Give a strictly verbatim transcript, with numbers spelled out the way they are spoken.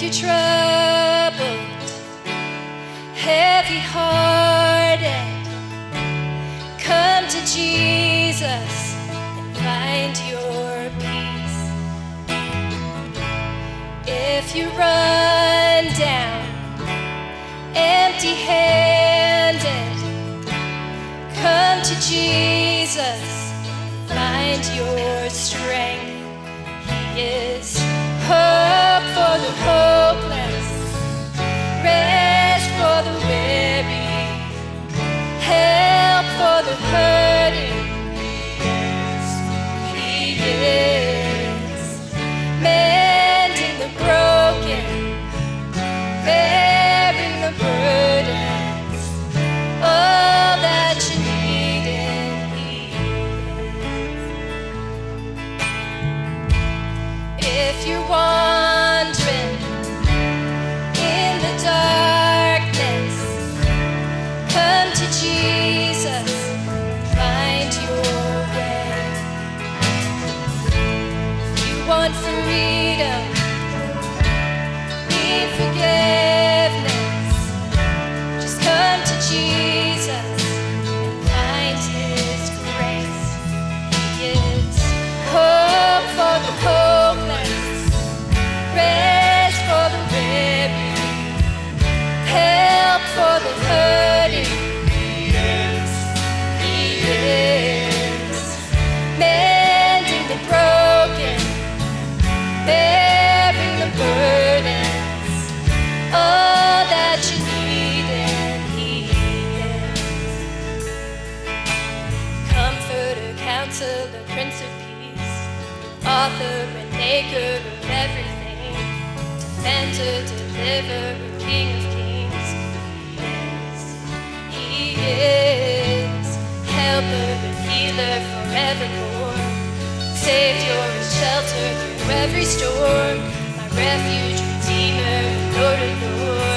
if you're troubled, heavy-hearted, come to Jesus and find your peace. If you run down empty-handed, come to Jesus, find your strength. He is hope for the hopeless, rest for the weary, help for the hurting. He is mending the broken, bearing the burdens, all that you need in He is. If you want freedom, need forgiveness, just come to Jesus and find His grace. He is hope for the hopeless, rest for the weary, help for the hurting. He is, He is mending the broken, bearing the burdens, all that you need and He is. Comforter, counselor, Prince of Peace, author and maker of everything, defender, deliverer, King of kings. He is, He is helper and healer forevermore, Savior and shelter through every storm, my refuge, Redeemer, Lord of Lords.